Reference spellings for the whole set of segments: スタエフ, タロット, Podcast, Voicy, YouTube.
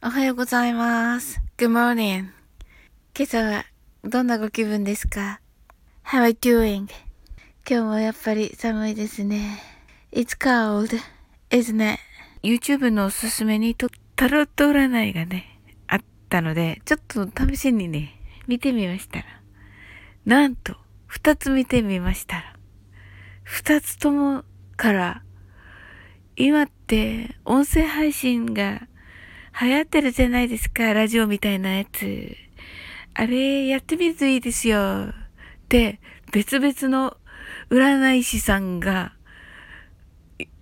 おはようございます。Good morning. 今朝はどんなご気分ですか ？How are you doing? 今日もやっぱり寒いですね。It's cold, isn't it? YouTube のおすすめにタロット占いがね、あったので、ちょっと試しにね、見てみましたら。なんと、2つ見てみましたら。2つともから、今って音声配信が流行ってるじゃないですか、ラジオみたいなやつ。あれやってみるといいですよ。って別々の占い師さんが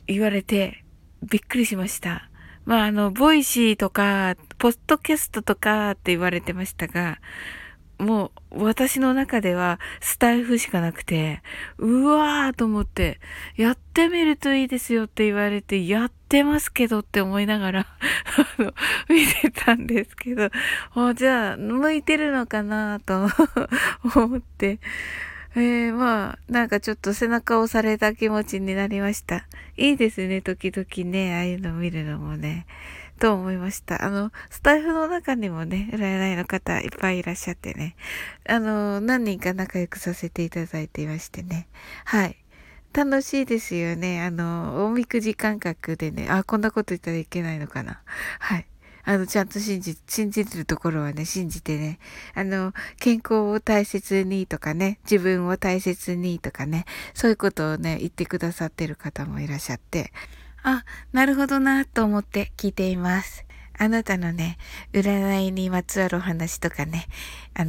言われてびっくりしました。まあボイシーとかポッドキャストとかって言われてましたが、もう私の中ではスタイフしかなくて、うわーと思ってやってみるといいですよって言われてやってますけどって思いながら見てたんですけど、じゃあ向いてるのかなと思って、なんかちょっと背中を押された気持ちになりました。いいですね、時々ね、ああいうの見るのもね。と思いました。スタイフの中にもね、占いの方いっぱいいらっしゃってね、何人か仲良くさせていただいていましてね。はい。楽しいですよね。おみくじ感覚でね、こんなこと言ったらいけないのかな。はい。ちゃんと信じるところはね、信じてね、健康を大切にとかね、自分を大切にとかね、そういうことをね、言ってくださってる方もいらっしゃって、なるほどなと思って聞いています。あなたのね、占いにまつわるお話とかね、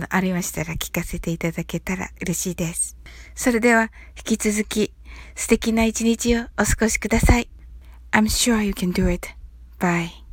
ありましたら聞かせていただけたら嬉しいです。それでは、引き続き、素敵な一日をお過ごしください。I'm sure you can do it. Bye.